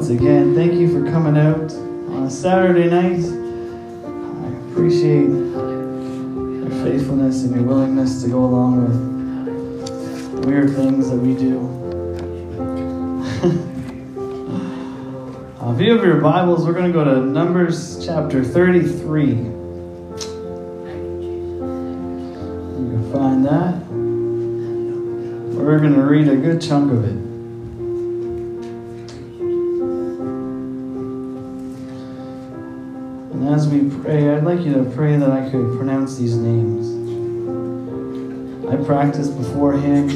once again, thank you for coming out on a Saturday night. I appreciate your faithfulness and your willingness to go along with weird things that we do. If you have your Bibles, we're going to go to Numbers chapter 33. You can find that. We're going to read a good chunk of it. And as we pray, I'd like you to pray that I could pronounce these names. I practice beforehand,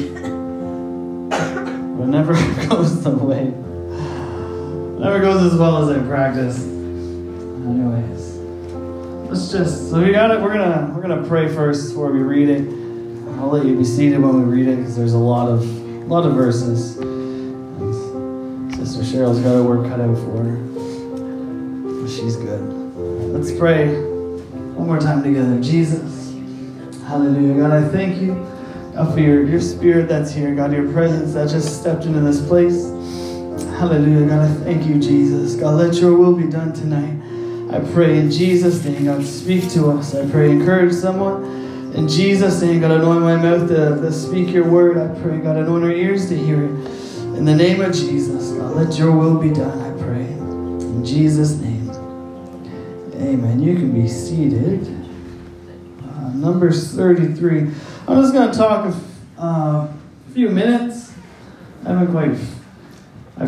but it never goes the way. Never goes as well as I practice. Anyways, we're gonna pray first before we read it. I'll let you be seated when we read it because there's a lot of verses. And Sister Cheryl's got her work cut out for her. She's good. Let's pray one more time together. Jesus, hallelujah. God, I thank you, God, for your spirit that's here. God, your presence that just stepped into this place. Hallelujah. God, I thank you, Jesus. God, let your will be done tonight. I pray in Jesus' name, God, speak to us. I pray encourage someone. In Jesus' name, God, anoint my mouth to speak your word. I pray, God, anoint our ears to hear it. In the name of Jesus, God, let your will be done, I pray. In Jesus' name. Amen. You can be seated. Numbers 33. I'm just going to talk a few minutes. I've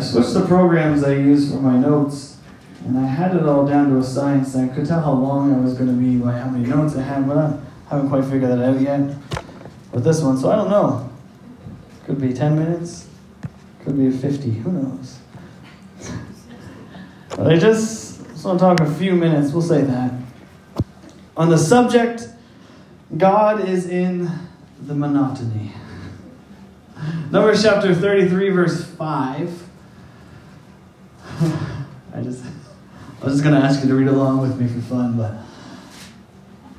switched the programs I use for my notes, and I had it all down to a science. I could tell how long I was going to be by how many notes I had, but I haven't quite figured that out yet with this one, so I don't know. Could be 10 minutes, could be 50, who knows? But I just want to talk a few minutes, we'll say that. On the subject, God is in the monotony. Numbers chapter 33, verse 5. I was just going to ask you to read along with me for fun, but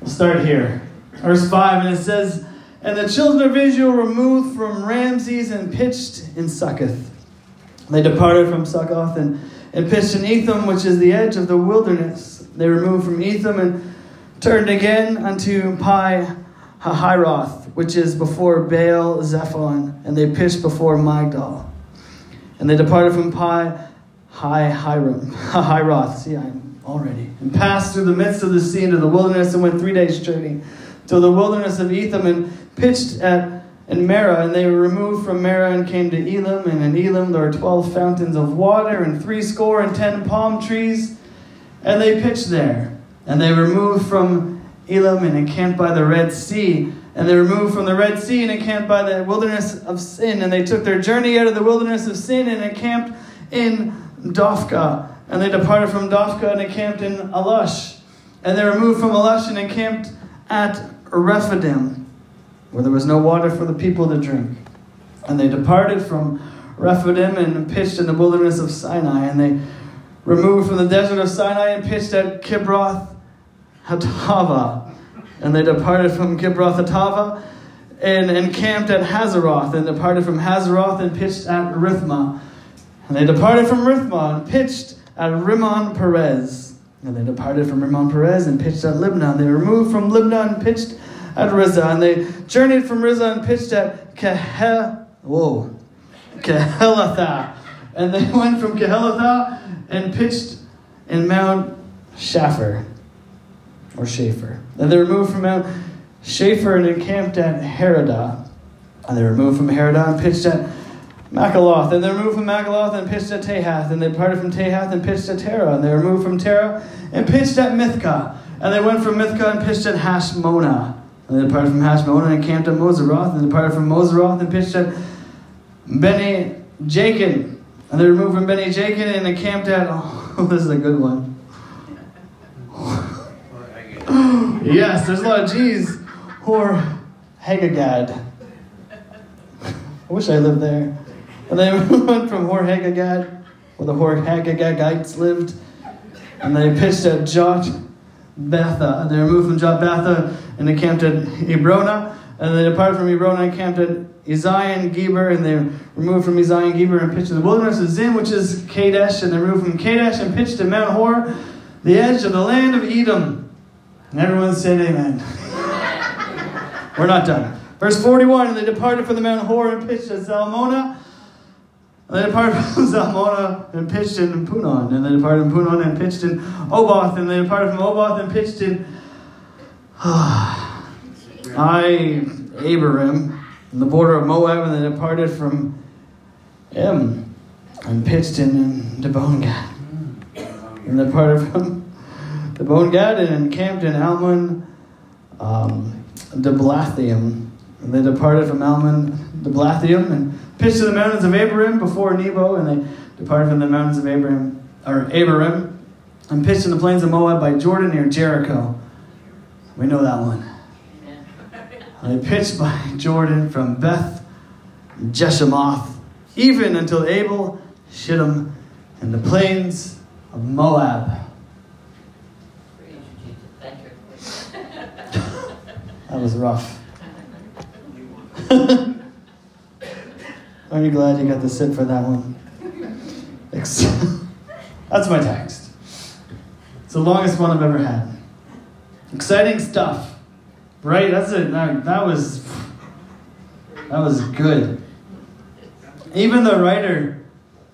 we'll start here. Verse 5, and it says, "And the children of Israel removed from Ramses and pitched in Succoth. They departed from Succoth and pitched in Etham, which is the edge of the wilderness. They removed from Etham and turned again unto Pi Hahiroth, which is before Baal Zephon, and they pitched before Migdol. And they departed from Pi Hahiroth." See, I'm already. "And passed through the midst of the sea into the wilderness and went 3 days' journey to the wilderness of Etham and pitched in Marah. And they were removed from Marah and came to Elim. And in Elim there were 12 fountains of water and 70 palm trees. And they pitched there. And they were moved from Elim and encamped by the Red Sea. And they removed from the Red Sea and encamped by the wilderness of Sin. And they took their journey out of the wilderness of Sin and encamped in Dafka. And they departed from Dafka and encamped in Alush. And they removed from Alush and encamped at Rephidim, where there was no water for the people to drink. And they departed from Rephidim and pitched in the wilderness of Sinai. And they removed from the desert of Sinai and pitched at Kibroth-Hatava. And they departed from Kibroth-Hatava and encamped at Hazaroth, and departed from Hazaroth and pitched at Rithmah. And they departed from Rithmah and pitched at Rimon-Perez. And they departed from Rimon-Perez and pitched at Libna. And they removed from Libna and pitched at Rizza. And they journeyed from Rizza and pitched at Kehelathah. And they went from Kehelathah and pitched in Mount Shafer. Or Shafer. And they removed from Mount Shafer and encamped at Herodah. And they removed from Herodah and pitched at Makaloth. And they removed from Makaloth and pitched at Tehath. And they departed from Tehath and pitched at Tara. And they removed from Tara and pitched at Mithka. And they went from Mithka and pitched at Hashmona. And they departed from Hashmona and encamped at Moseroth. And they departed from Moseroth and pitched at Benny Jacob. And they removed from Benny Jacob and encamped at, oh, this is a good one. Yes, there's a lot of G's. Hor Haggad. I wish I lived there. And they went from Hor Haggad, where the Hor Haggadites lived, and they pitched at Jotbatha. And they removed from Jotbatha and encamped at Ebrona. And they departed from Ebrona and encamped at Uzziah and Geber, and they removed from Uzziah and Geber and pitched to the wilderness of Zin, which is Kadesh, and they removed from Kadesh and pitched to Mount Hor, the edge of the land of Edom. And everyone said amen. We're not done. Verse 41, and they departed from the Mount Hor and pitched to Zalmona. And they departed from Zalmona and pitched in Punon. And they departed from Punon and pitched in Oboth. And they departed from Oboth and pitched in Abram, in the border of Moab. And they departed from Em and pitched in Debon Gad. And they departed from Debon Gad and encamped in Almon Diblathaim. And they departed from Almon Diblathaim and pitched to the mountains of Abiram before Nebo, and they departed from the mountains of Abiram and pitched in the plains of Moab by Jordan near Jericho. We know that one. Yeah. They pitched by Jordan from Beth Jeshemoth, even until Abel Shittim in the plains of Moab. That was rough. Aren't you glad you got to sit for that one? That's my text. It's the longest one I've ever had. Exciting stuff, right? That's it. That was good. Even the writer,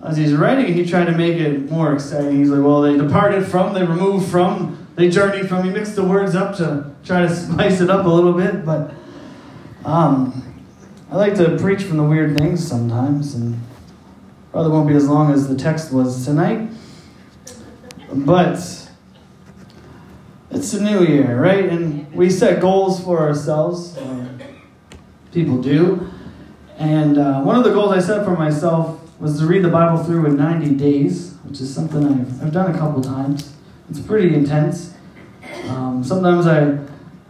as he's writing, he tried to make it more exciting. He's like, well, they departed from, they removed from, they journeyed from. He mixed the words up to try to spice it up a little bit, but I like to preach from the weird things sometimes, and probably won't be as long as the text was tonight. But it's a new year, right? And we set goals for ourselves. People do. And one of the goals I set for myself was to read the Bible through in 90 days, which is something I've done a couple times. It's pretty intense. Sometimes I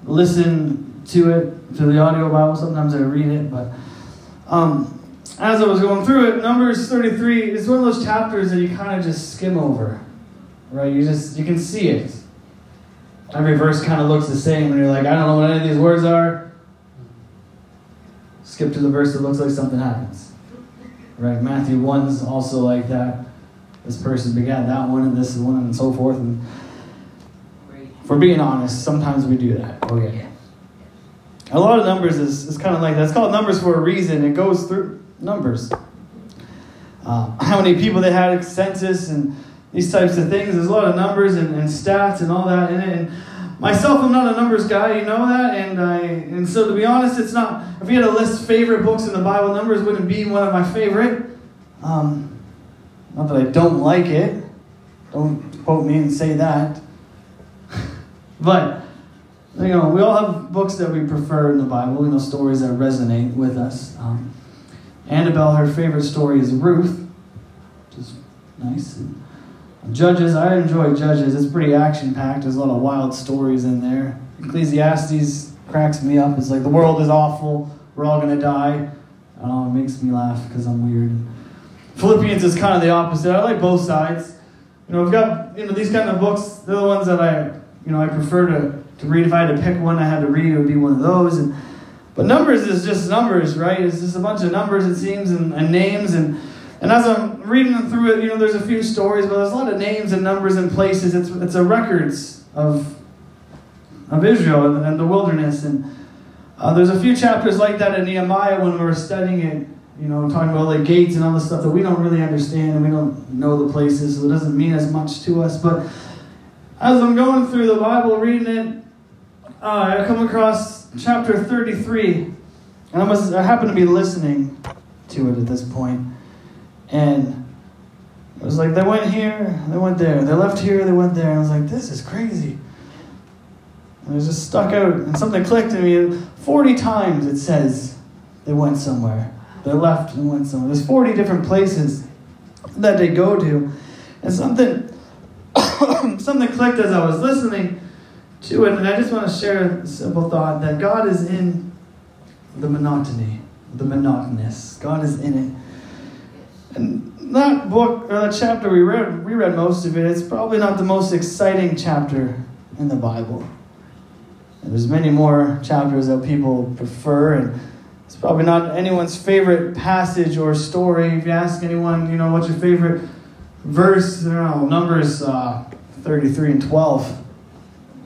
listen to it, to the audio Bible. Sometimes I read it, but as I was going through it, Numbers 33 is one of those chapters that you kind of just skim over, right? You can see it. Every verse kind of looks the same, and you're like, I don't know what any of these words are. Skip to the verse that looks like something happens, right? Matthew 1's also like that. This person begat that one, and this one, and so forth. And if we're being honest, sometimes we do that. Oh yeah. A lot of Numbers is kind of like that. It's called Numbers for a reason. It goes through numbers. How many people they had, census, and these types of things. There's a lot of numbers and stats and all that in it. And myself, I'm not a numbers guy, you know that. And so to be honest, it's not. If you had to list favorite books in the Bible, Numbers wouldn't be one of my favorite. Not that I don't like it. Don't quote me and say that. But you know, we all have books that we prefer in the Bible, you know, stories that resonate with us. Annabelle, her favorite story is Ruth, which is nice. And Judges, I enjoy Judges. It's pretty action-packed. There's a lot of wild stories in there. Ecclesiastes cracks me up. It's like, the world is awful. We're all going to die. I don't know, it makes me laugh because I'm weird. Philippians is kind of the opposite. I like both sides. You know, I've got, you know, these kind of books, they're the ones that I prefer to read. If I had to pick one I had to read, it would be one of those. But Numbers is just numbers, right? It's just a bunch of numbers, it seems, and names. And as I'm reading through it, you know, there's a few stories, but there's a lot of names and numbers and places. It's a records of Israel and the wilderness. And there's a few chapters like that in Nehemiah when we were studying it, you know, talking about like gates and all the stuff that we don't really understand and we don't know the places, so it doesn't mean as much to us. But as I'm going through the Bible, reading it, I come across chapter 33, and I happen to be listening to it at this point. And it was like, they went here, they went there, they left here, they went there. And I was like, this is crazy. And it was just stuck out, and something clicked in me. 40 times it says they went somewhere, they left and went somewhere. There's 40 different places that they go to, and something clicked as I was listening to it, and I just want to share a simple thought that God is in the monotony, the monotonous. God is in it. And that book, or that chapter we read most of it, it's probably not the most exciting chapter in the Bible. And there's many more chapters that people prefer, and It's probably not anyone's favorite passage or story. If you ask anyone, you know, what's your favorite verse? I don't know, Numbers 33 and 12.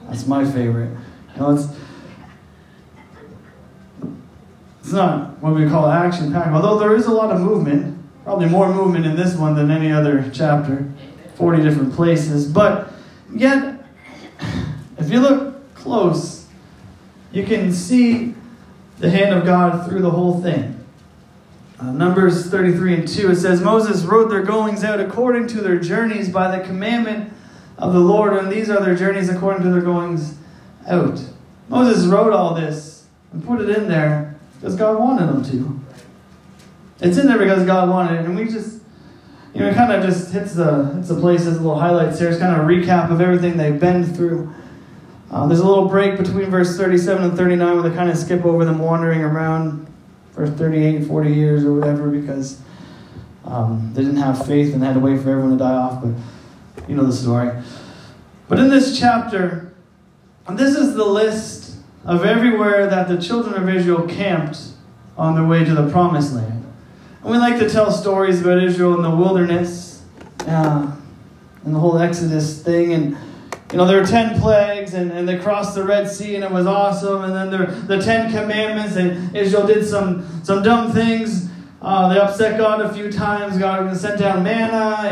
That's my favorite. You know, it's not what we call action-packed. Although there is a lot of movement. Probably more movement in this one than any other chapter. 40 different places. But yet, if you look close, you can see the hand of God through the whole thing. Numbers 33 and 2, it says, Moses wrote their goings out according to their journeys by the commandment of the Lord, and these are their journeys according to their goings out. Moses wrote all this and put it in there because God wanted him to. It's in there because God wanted it, and we just, you know, it kind of just hits the places, little highlights here. It's kind of a recap of everything they've been through. There's a little break between verse 37 and 39 where they kind of skip over them wandering around for 38, 40 years or whatever because they didn't have faith and they had to wait for everyone to die off. But you know the story. But in this chapter, and this is the list of everywhere that the children of Israel camped on their way to the promised land. And we like to tell stories about Israel in the wilderness and the whole Exodus thing, and you know, there were 10 plagues, and they crossed the Red Sea, and it was awesome. And then there were the 10 commandments, and Israel did some dumb things. They upset God a few times. God sent down manna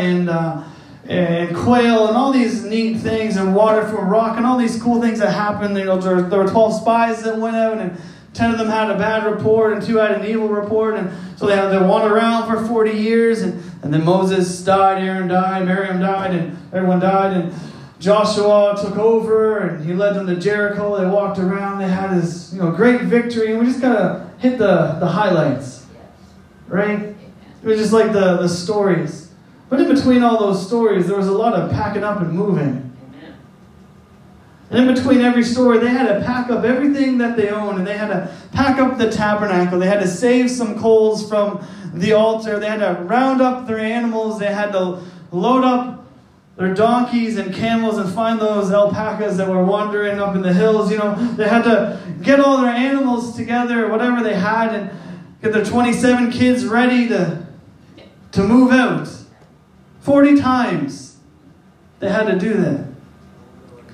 and quail and all these neat things, and water from a rock, and all these cool things that happened. You know, there were 12 spies that went out, and 10 of them had a bad report, and 2 had an evil report. And so they had to wander around for 40 years. And then Moses died, Aaron died, Miriam died, and everyone died. And Joshua took over, and he led them to Jericho. They walked around. They had this, you know, great victory. And we just got to hit the highlights, right? It was just like the stories. But in between all those stories, there was a lot of packing up and moving. And in between every story, they had to pack up everything that they owned, and they had to pack up the tabernacle. They had to save some coals from the altar. They had to round up their animals. They had to load up their donkeys and camels and find those alpacas that were wandering up in the hills. You know, they had to get all their animals together, whatever they had, and get their 27 kids ready to move out. 40 times they had to do that.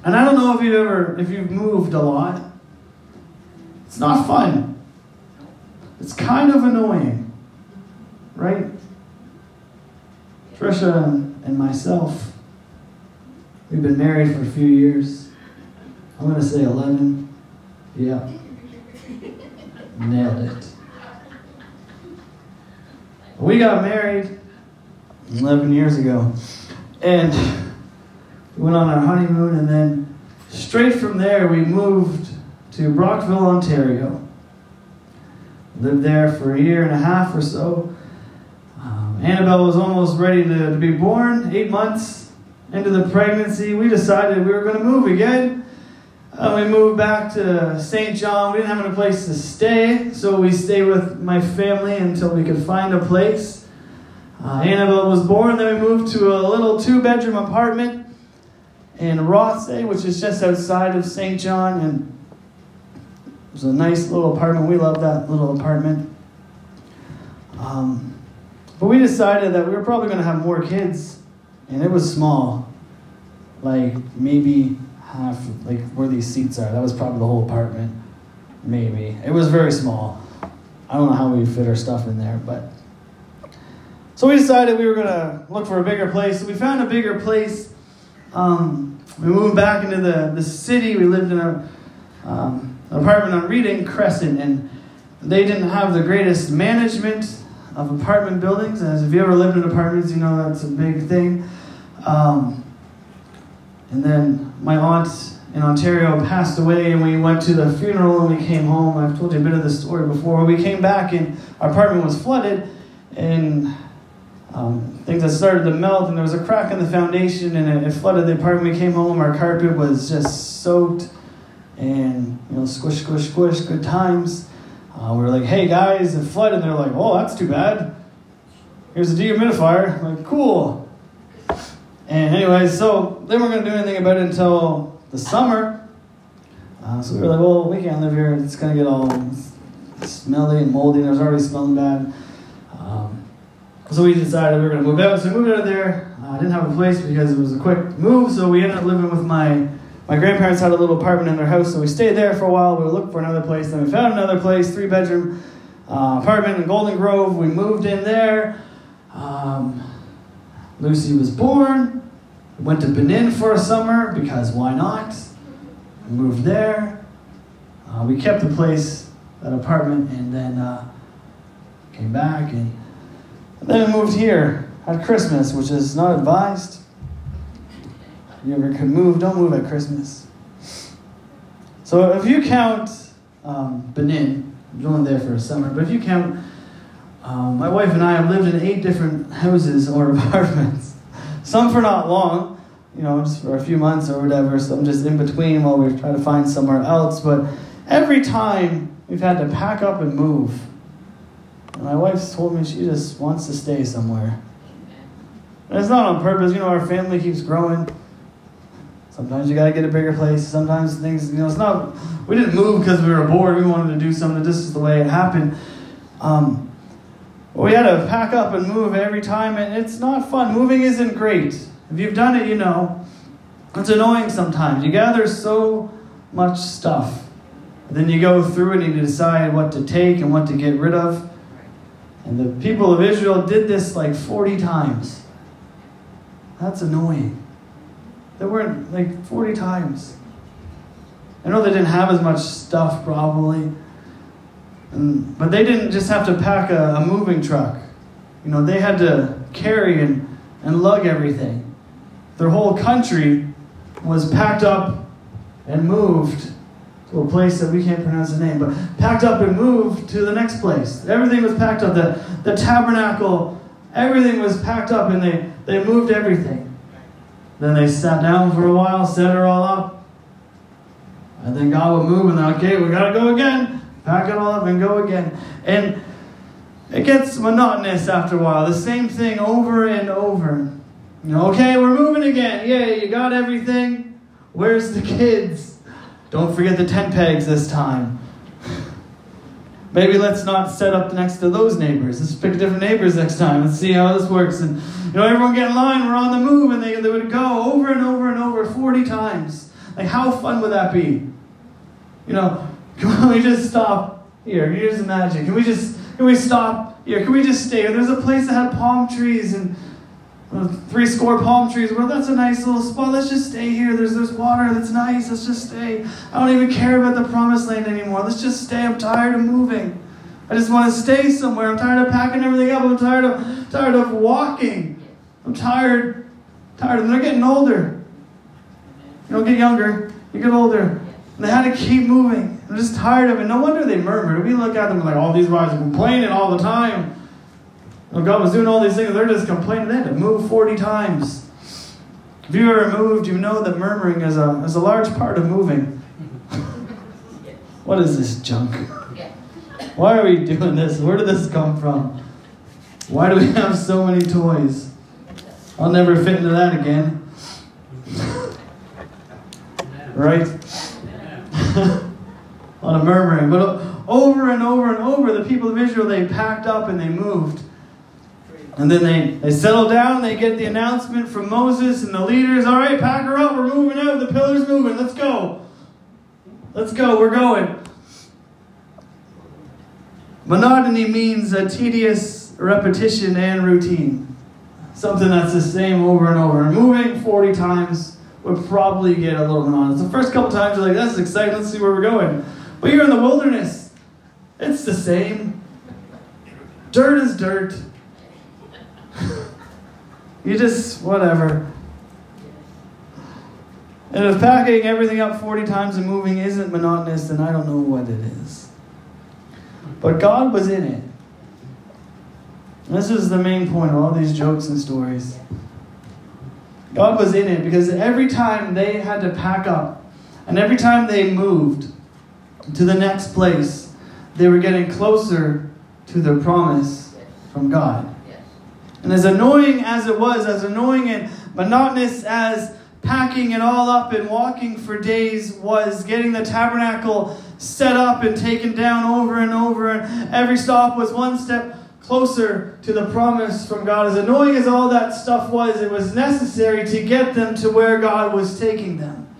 And I don't know if you've moved a lot. It's not fun. It's kind of annoying, right? Trisha and myself, we've been married for a few years. I'm going to say 11. Yeah. Nailed it. We got married 11 years ago. And we went on our honeymoon, and then straight from there we moved to Brockville, Ontario. Lived there for a year and a half or so. Annabelle was almost ready to be born, 8 months. Into the pregnancy, we decided we were going to move again. We moved back to St. John. We didn't have any place to stay, so we stayed with my family until we could find a place. Annabelle was born, then we moved to a little 2-bedroom apartment in Rothsay, which is just outside of St. John, and it was a nice little apartment. We loved that little apartment. But we decided that we were probably going to have more kids. And it was small, like maybe half, like where these seats are. That was probably the whole apartment, maybe. It was very small. I don't know how we fit our stuff in there, but. So we decided we were going to look for a bigger place. So we found a bigger place. We moved back into the city. We lived in an apartment on Reading Crescent, and they didn't have the greatest management of apartment buildings. As if you ever lived in apartments, you know that's a big thing. And then my aunt in Ontario passed away, and we went to the funeral and we came home. I've told you a bit of this story before. We came back and our apartment was flooded, and things had started to melt, and there was a crack in the foundation, and it flooded the apartment. We came home, our carpet was just soaked, and you know, squish, squish, squish, good times. We were like, hey guys, it flooded. They're like, oh, that's too bad. Here's a dehumidifier. I'm like, cool. And anyway, so they weren't going to do anything about it until the summer. So we were like, well, we can't live here. It's going to get all smelly and moldy, and it was already smelling bad. So we decided we were going to move out, so we moved out of there. I didn't have a place because it was a quick move, so we ended up living with my grandparents had a little apartment in their house, so we stayed there for a while. We were looking for another place, then we found another place, 3-bedroom apartment in Golden Grove. We moved in there. Lucy was born. We went to Benin for a summer, because why not? We moved there. We kept the place, that apartment, and then came back, and then we moved here at Christmas, which is not advised. You ever could move, don't move at Christmas. So if you count Benin, I was only there for a summer, but if you count, my wife and I have lived in 8 different houses or apartments. Some for not long, just for a few months or whatever. Some just in between while we try to find somewhere else. But every time we've had to pack up and move. And my wife's told me she just wants to stay somewhere. And it's not on purpose. Our family keeps growing. Sometimes you got to get a bigger place. Sometimes things, it's not, we didn't move because we were bored. We wanted to do something. This is the way it happened. We had to pack up and move every time, and it's not fun. Moving isn't great. If you've done it, it's annoying sometimes. You gather so much stuff. And then you go through it and you decide what to take and what to get rid of. And the people of Israel did this 40 times. That's annoying. They weren't 40 times. I know they didn't have as much stuff probably, but they didn't just have to pack a moving truck. They had to carry and lug everything. Their whole country was packed up and moved to a place that we can't pronounce the name, but packed up and moved to the next place. Everything was packed up. The tabernacle, everything was packed up, and they moved everything. Then they sat down for a while, set her all up, and then God would move, and then, okay, we got to go again. Pack it all up and go again. And it gets monotonous after a while. The same thing over and over. Okay, we're moving again. Yay, you got everything. Where's the kids? Don't forget the tent pegs this time. Maybe let's not set up next to those neighbors. Let's pick different neighbors next time and see how this works. And everyone get in line. We're on the move. And they would go over and over and over 40 times. How fun would that be? Can we just stop here? Here's the magic. Can we stop here? Can we just stay? There's a place that had palm trees and 3 score palm trees. Well, that's a nice little spot. Let's just stay here. There's water. That's nice. Let's just stay. I don't even care about the promised land anymore. Let's just stay. I'm tired of moving. I just want to stay somewhere. I'm tired of packing everything up. I'm tired of walking. I'm tired of them. They're getting older. You don't get younger. You get older. And they had to keep moving. I'm just tired of it. No wonder they murmured. We look at them like, all these wives are complaining all the time. God was doing all these things. They're just complaining. They had to move 40 times. If you've ever moved, you know that murmuring is a large part of moving. What is this junk? Why are we doing this? Where did this come from? Why do we have so many toys? I'll never fit into that again. Right? On a murmuring, but over and over and over, the people of Israel, they packed up and they moved, and then they settled down. They get the announcement from Moses and the leaders. All right, pack her up. We're moving out. The pillar's moving. Let's go. Let's go. We're going. Monotony means a tedious repetition and routine, something that's the same over and over. And moving 40 times would probably get a little monotonous. The first couple times you're like, "This is exciting. Let's see where we're going." But you're in the wilderness. It's the same. Dirt is dirt. You just, whatever. And if packing everything up 40 times and moving isn't monotonous, then I don't know what it is. But God was in it. And this is the main point of all these jokes and stories. God was in it because every time they had to pack up and every time they moved to the next place, they were getting closer to their promise from God. And as annoying as it was, as annoying and monotonous as packing it all up and walking for days was, getting the tabernacle set up and taken down over and over, and every stop was one step closer to the promise from God. As annoying as all that stuff was, it was necessary to get them to where God was taking them.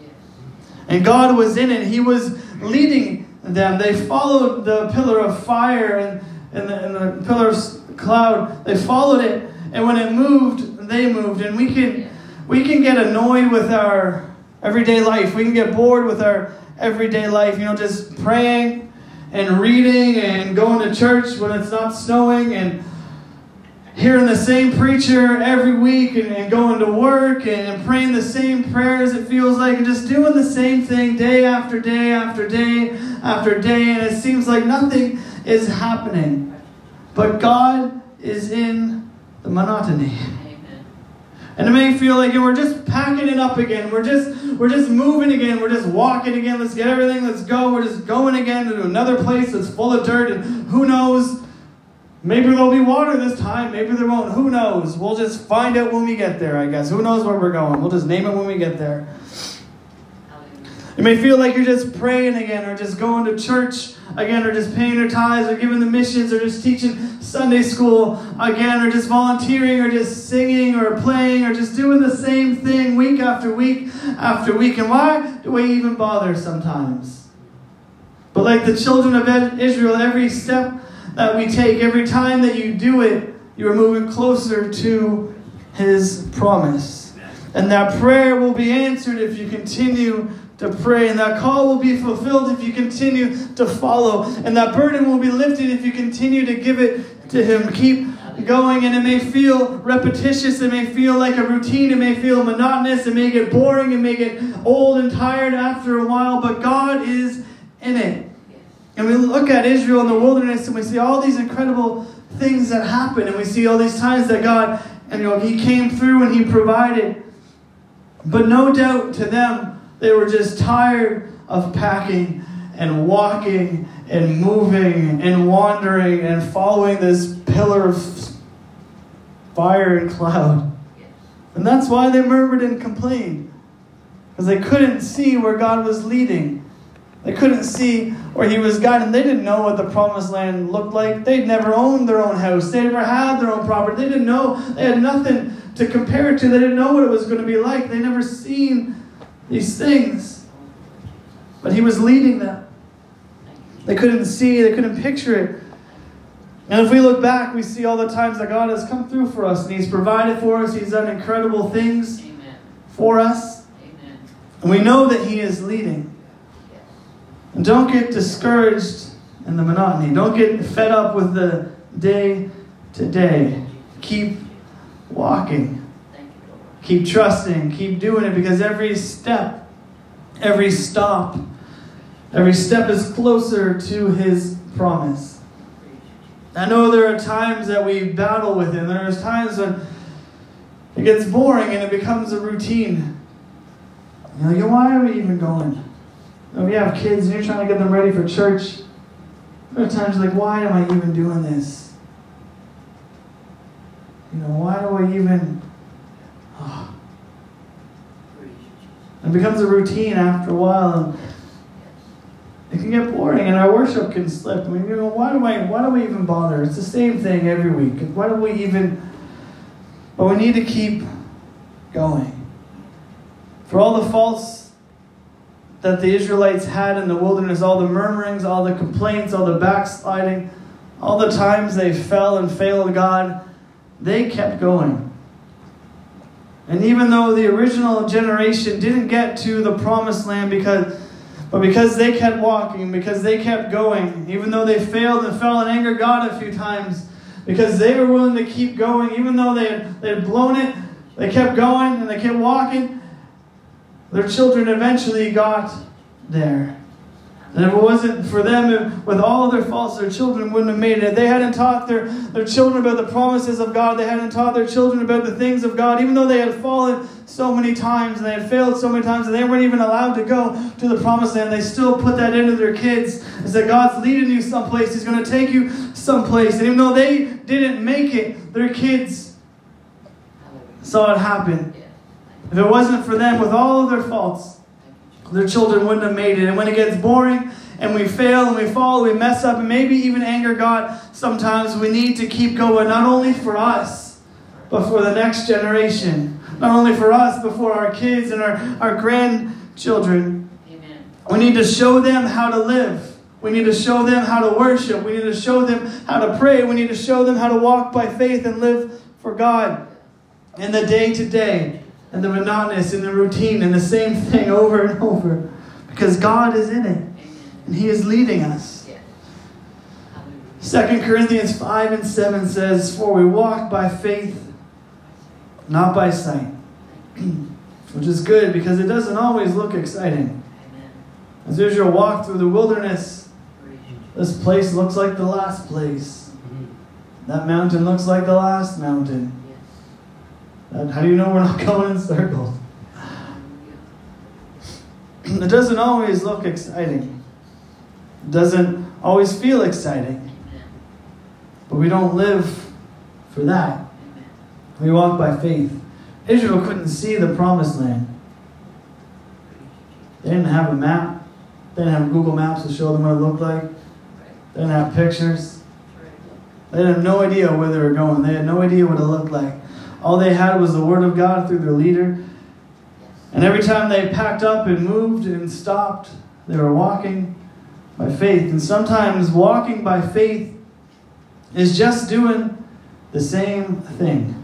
And God was in it. He was leading them. They followed the pillar of fire and the pillar of cloud. They followed it. And when it moved, they moved. And we can get annoyed with our everyday life. We can get bored with our everyday life. You know, just praying and reading and going to church when it's not snowing and hearing the same preacher every week and going to work and praying the same prayers, it feels like, and just doing the same thing day after day after day after day, and it seems like nothing is happening. But God is in the monotony. Amen. And it may feel like, you know, we're just packing it up again. We're just moving again. We're just walking again. Let's get everything. Let's go. We're just going again to another place that's full of dirt, and who knows? Maybe there'll be water this time. Maybe there won't. Who knows? We'll just find out when we get there, I guess. Who knows where we're going? We'll just name it when we get there. You may feel like you're just praying again, or just going to church again, or just paying your tithes, or giving the missions, or just teaching Sunday school again, or just volunteering, or just singing, or playing, or just doing the same thing week after week after week. And why do we even bother sometimes? But like the children of Israel, every step that we take, every time that you do it, you are moving closer to His promise. And that prayer will be answered if you continue to pray. And that call will be fulfilled if you continue to follow. And that burden will be lifted if you continue to give it to Him. Keep going. And it may feel repetitious. It may feel like a routine. It may feel monotonous. It may get boring. It may get old and tired after a while. But God is in it. And we look at Israel in the wilderness and we see all these incredible things that happen. And we see all these times that God, and you know, He came through and He provided. But no doubt to them, they were just tired of packing and walking and moving and wandering and following this pillar of fire and cloud. And that's why they murmured and complained. Because they couldn't see where God was leading. They couldn't see where He was guiding. They didn't know what the promised land looked like. They'd never owned their own house. They never had their own property. They didn't know. They had nothing to compare it to. They didn't know what it was going to be like. They never seen these things. But He was leading them. They couldn't see. They couldn't picture it. And if we look back, we see all the times that God has come through for us. And He's provided for us. He's done incredible things for us. Amen. And we know that He is leading. And don't get discouraged in the monotony. Don't get fed up with the day to day. Keep walking. Keep trusting. Keep doing it, because every step, every stop, every step is closer to His promise. I know there are times that we battle with it. And there's times when it gets boring and it becomes a routine. You're like, why are we even going? When you have kids and you're trying to get them ready for church, there are times like, why am I even doing this? You know, why do I even? Oh. It becomes a routine after a while. It can get boring, and our worship can slip. I mean, you know, why do we even bother? It's the same thing every week. Why do we even? But we need to keep going. For all the faults that the Israelites had in the wilderness, all the murmurings, all the complaints, all the backsliding, all the times they fell and failed God, they kept going. And even though the original generation didn't get to the promised land, because they kept walking, because they kept going, even though they failed and fell and angered God a few times, because they were willing to keep going, even though they had blown it, they kept going and they kept walking. Their children eventually got there. And if it wasn't for them, with all of their faults, their children wouldn't have made it. If they hadn't taught their children about the promises of God, they hadn't taught their children about the things of God, even though they had fallen so many times and they had failed so many times and they weren't even allowed to go to the promised land, they still put that into their kids and said, God's leading you someplace. He's going to take you someplace. And even though they didn't make it, their kids saw it happen. If it wasn't for them, with all of their faults, their children wouldn't have made it. And when it gets boring and we fail and we fall, we mess up, and maybe even anger God sometimes, we need to keep going, not only for us, but for the next generation. Not only for us, but for our kids and our grandchildren. Amen. We need to show them how to live. We need to show them how to worship. We need to show them how to pray. We need to show them how to walk by faith and live for God in the day-to-day and the monotonous and the routine and the same thing over and over, because God is in it and He is leading us. 2 Corinthians 5:7 says, "For we walk by faith, not by sight," which is good because it doesn't always look exciting. As Israel walked through the wilderness, this place looks like the last place. That mountain looks like the last mountain. And how do you know we're not going in circles? It doesn't always look exciting. It doesn't always feel exciting. But we don't live for that. We walk by faith. Israel couldn't see the promised land. They didn't have a map. They didn't have Google Maps to show them what it looked like. They didn't have pictures. They had no idea where they were going. They had no idea what it looked like. All they had was the Word of God through their leader. And every time they packed up and moved and stopped, they were walking by faith. And sometimes walking by faith is just doing the same thing.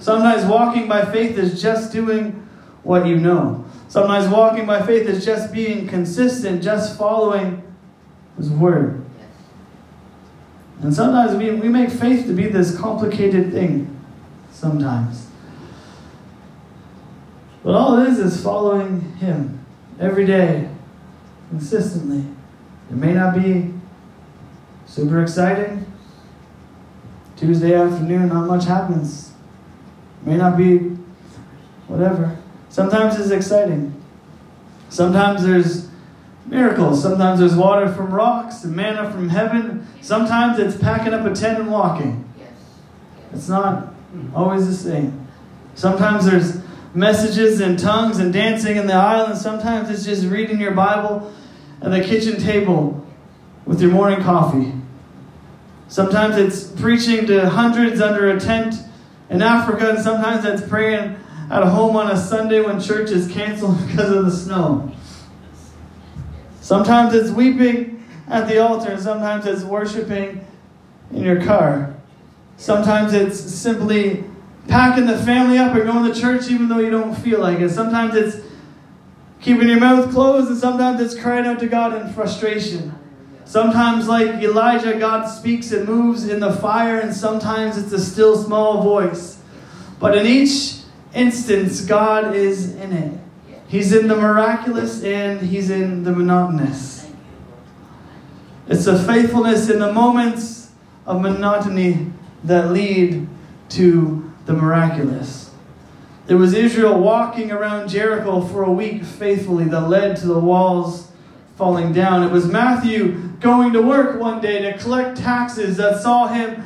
Sometimes walking by faith is just doing what you know. Sometimes walking by faith is just being consistent, just following His Word. And sometimes we make faith to be this complicated thing. Sometimes. But all it is following Him every day, consistently. It may not be super exciting. Tuesday afternoon, not much happens. It may not be whatever. Sometimes it's exciting. Sometimes there's miracles. Sometimes there's water from rocks and manna from heaven. Sometimes it's packing up a tent and walking. It's not always the same. Sometimes there's messages and tongues and dancing in the aisle, and sometimes it's just reading your Bible at the kitchen table with your morning coffee. Sometimes it's preaching to hundreds under a tent in Africa, and sometimes it's praying at home on a Sunday when church is canceled because of the snow. Sometimes it's weeping at the altar, and sometimes it's worshiping in your car. Sometimes it's simply packing the family up and going to church even though you don't feel like it. Sometimes it's keeping your mouth closed, and sometimes it's crying out to God in frustration. Sometimes, like Elijah, God speaks and moves in the fire, and sometimes it's a still small voice. But in each instance, God is in it. He's in the miraculous and He's in the monotonous. It's the faithfulness in the moments of monotony that lead to the miraculous. It was Israel walking around Jericho for a week faithfully that led to the walls falling down. It was Matthew going to work one day to collect taxes that saw him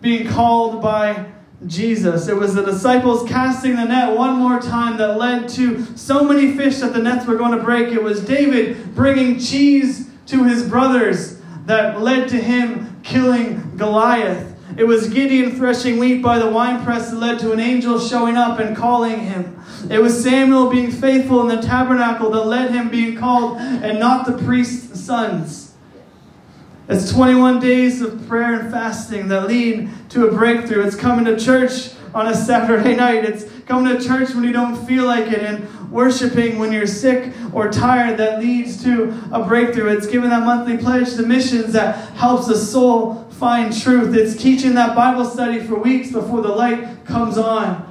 being called by Jesus. It was the disciples casting the net one more time that led to so many fish that the nets were going to break. It was David bringing cheese to his brothers that led to him killing Goliath. It was Gideon threshing wheat by the winepress that led to an angel showing up and calling him. It was Samuel being faithful in the tabernacle that led him being called and not the priest's sons. It's 21 days of prayer and fasting that lead to a breakthrough. It's coming to church on a Saturday night. It's coming to church when you don't feel like it and worshiping when you're sick or tired that leads to a breakthrough. It's giving that monthly pledge to missions that helps a soul find truth. It's teaching that Bible study for weeks before the light comes on.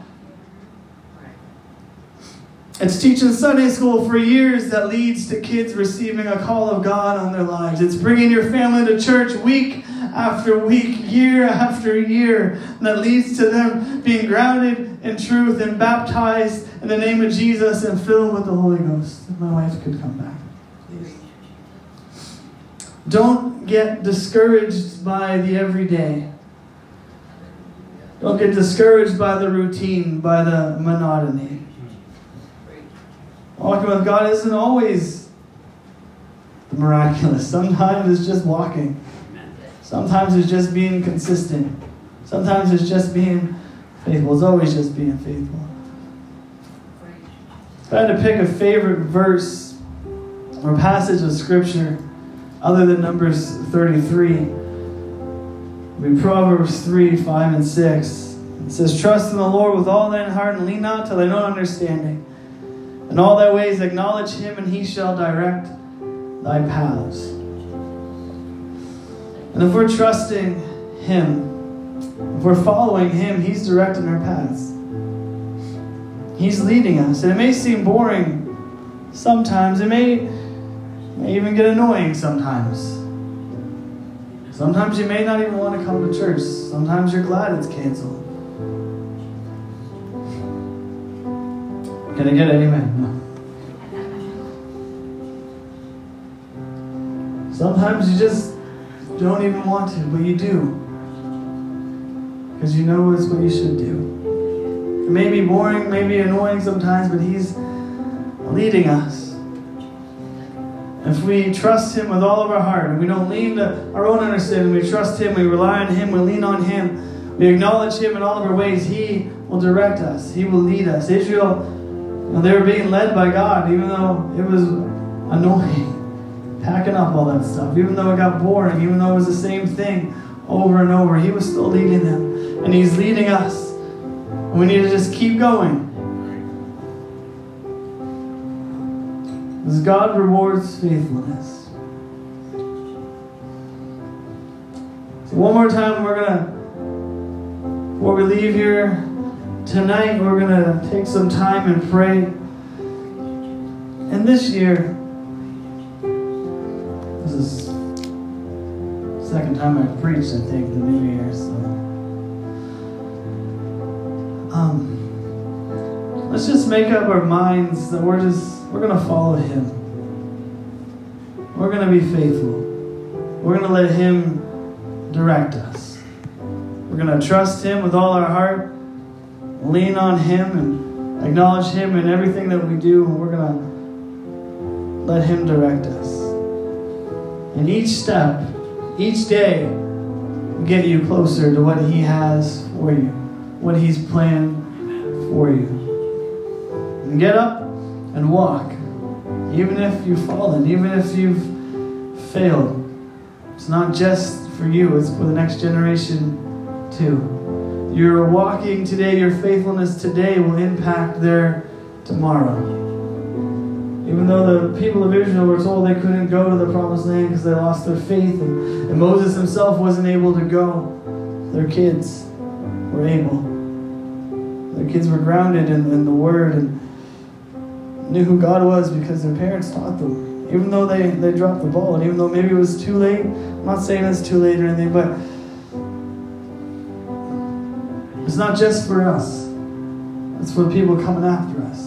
It's teaching Sunday school for years that leads to kids receiving a call of God on their lives. It's bringing your family to church week after week, year after year, that leads to them being grounded in truth and baptized in the name of Jesus and filled with the Holy Ghost. If my wife could come back. Don't get discouraged by the everyday. Don't get discouraged by the routine, by the monotony. Walking with God isn't always miraculous. Sometimes it's just walking. Sometimes it's just being consistent. Sometimes it's just being faithful. It's always just being faithful. If I had to pick a favorite verse or passage of Scripture other than Numbers 33, it would be Proverbs 3, 5, and 6. It says, "Trust in the Lord with all thine heart, and lean not to thine own understanding. In all thy ways acknowledge him, and he shall direct thy paths." And if we're trusting him, if we're following him, he's directing our paths. He's leading us. And it may seem boring sometimes. It may even get annoying sometimes. Sometimes you may not even want to come to church. Sometimes you're glad it's canceled. Can I get an amen? No. Sometimes you just don't even want to, but you do. Because you know it's what you should do. It may be boring, maybe annoying sometimes, but he's leading us. If we trust him with all of our heart, and we don't lean to our own understanding, we trust him, we rely on him, we lean on him, we acknowledge him in all of our ways, he will direct us. He will lead us. Israel, they were being led by God, even though it was annoying, packing up all that stuff. Even though it got boring, even though it was the same thing over and over, he was still leading them. And he's leading us. And we need to just keep going. Because God rewards faithfulness. So one more time, we're going to, before we leave here, tonight we're going to take some time and pray. And this year, this is the second time I've preached, I think, the New Year. So, let's just make up our minds that we're going to follow him. We're going to be faithful. We're going to let him direct us. We're going to trust him with all our heart. Lean on him and acknowledge him in everything that we do, and we're going to let him direct us. And each step, each day, will get you closer to what he has for you, what he's planned for you. And get up and walk, even if you've fallen, even if you've failed. It's not just for you, it's for the next generation too. Your walking today, your faithfulness today will impact their tomorrow. Even though the people of Israel were told they couldn't go to the promised land because they lost their faith, and Moses himself wasn't able to go, their kids were able. Their kids were grounded in the Word and knew who God was because their parents taught them. Even though they dropped the ball, and even though maybe it was too late, I'm not saying it's too late or anything, but it's not just for us. It's for the people coming after us.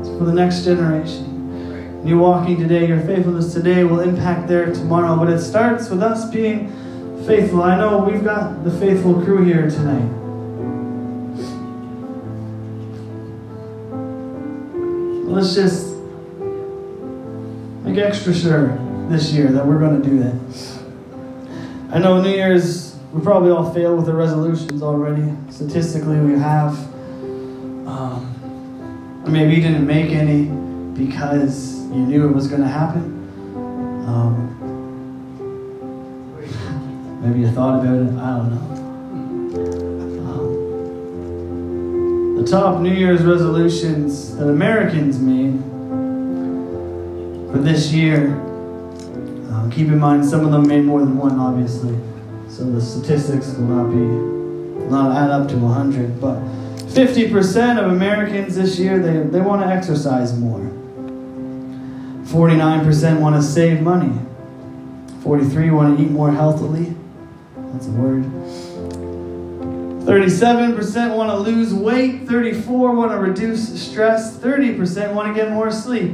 It's for the next generation. You walking today, your faithfulness today will impact their tomorrow. But it starts with us being faithful. I know we've got the faithful crew here tonight. Let's just make extra sure this year that we're going to do that. I know New Year's, we probably all fail with the resolutions already. Statistically, we have. Maybe you didn't make any because you knew it was going to happen. Maybe you thought about it. I don't know. The top New Year's resolutions that Americans made for this year. Keep in mind, some of them made more than one, obviously. So the statistics will not add up to 100, but 50% of Americans this year, they want to exercise more. 49% want to save money. 43% want to eat more healthily. That's a word. 37% want to lose weight. 34% want to reduce stress. 30% want to get more sleep.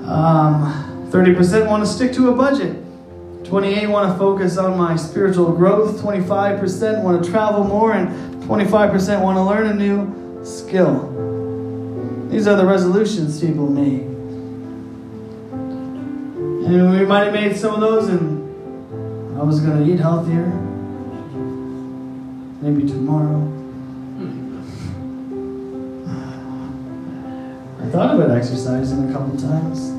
30% want to stick to a budget. 28% want to focus on my spiritual growth. 25% want to travel more. And 25% want to learn a new skill. These are the resolutions people make. And we might have made some of those, and I was going to eat healthier. Maybe tomorrow. I thought about exercising a couple times.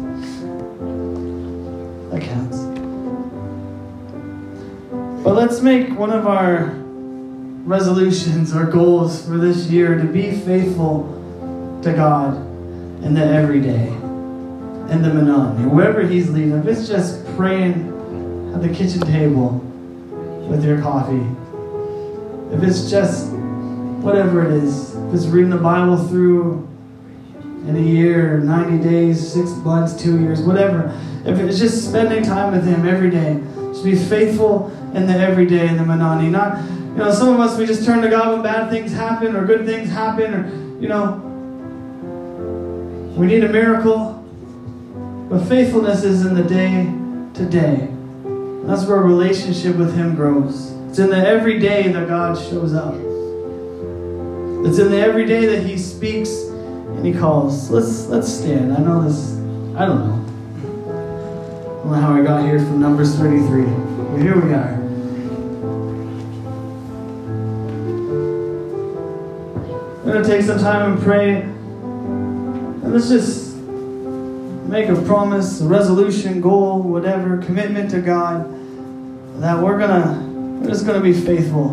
That counts. But let's make one of our resolutions, our goals for this year, to be faithful to God in the everyday, in the monotony, wherever He's leading. If it's just praying at the kitchen table with your coffee, if it's just whatever it is, if it's reading the Bible through in a year, 90 days, 6 months, 2 years, whatever. If it's just spending time with Him every day, just be faithful in the everyday, in the monotony. Not, you know, some of us, we just turn to God when bad things happen or good things happen, or, you know, we need a miracle. But faithfulness is in the day to day. That's where a relationship with Him grows. It's in the everyday that God shows up. It's in the everyday that He speaks and He calls. Let's stand. I know this. I don't know how I got here from Numbers 33. But here we are. We're going to take some time and pray. And let's just make a promise, a resolution, goal, whatever, commitment to God, that we're just going to be faithful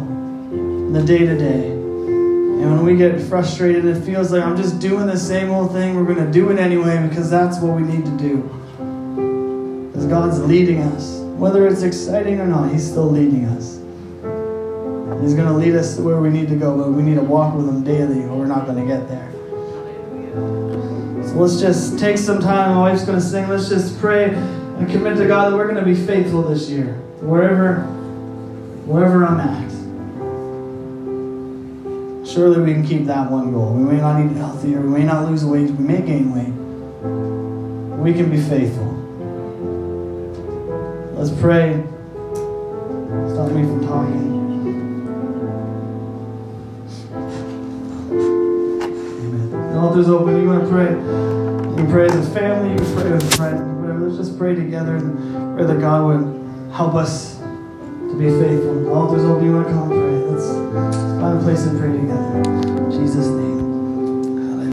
in the day to day. And when we get frustrated, it feels like I'm just doing the same old thing. We're going to do it anyway because that's what we need to do. Because God's leading us. Whether it's exciting or not, He's still leading us. He's going to lead us to where we need to go, but we need to walk with Him daily or we're not going to get there. So let's just take some time. My wife's going to sing. Let's just pray and commit to God that we're going to be faithful this year. Wherever I'm at. Surely we can keep that one goal. We may not eat healthier. We may not lose weight. We may gain weight. We can be faithful. Let's pray. Stop me from talking. Amen. The altar's open. You want to pray. You can pray as a family. You can pray with friends. Let's just pray together and pray that God would help us to be faithful. The altar's open. You want to come and pray. Let's find a place and pray together. In Jesus' name.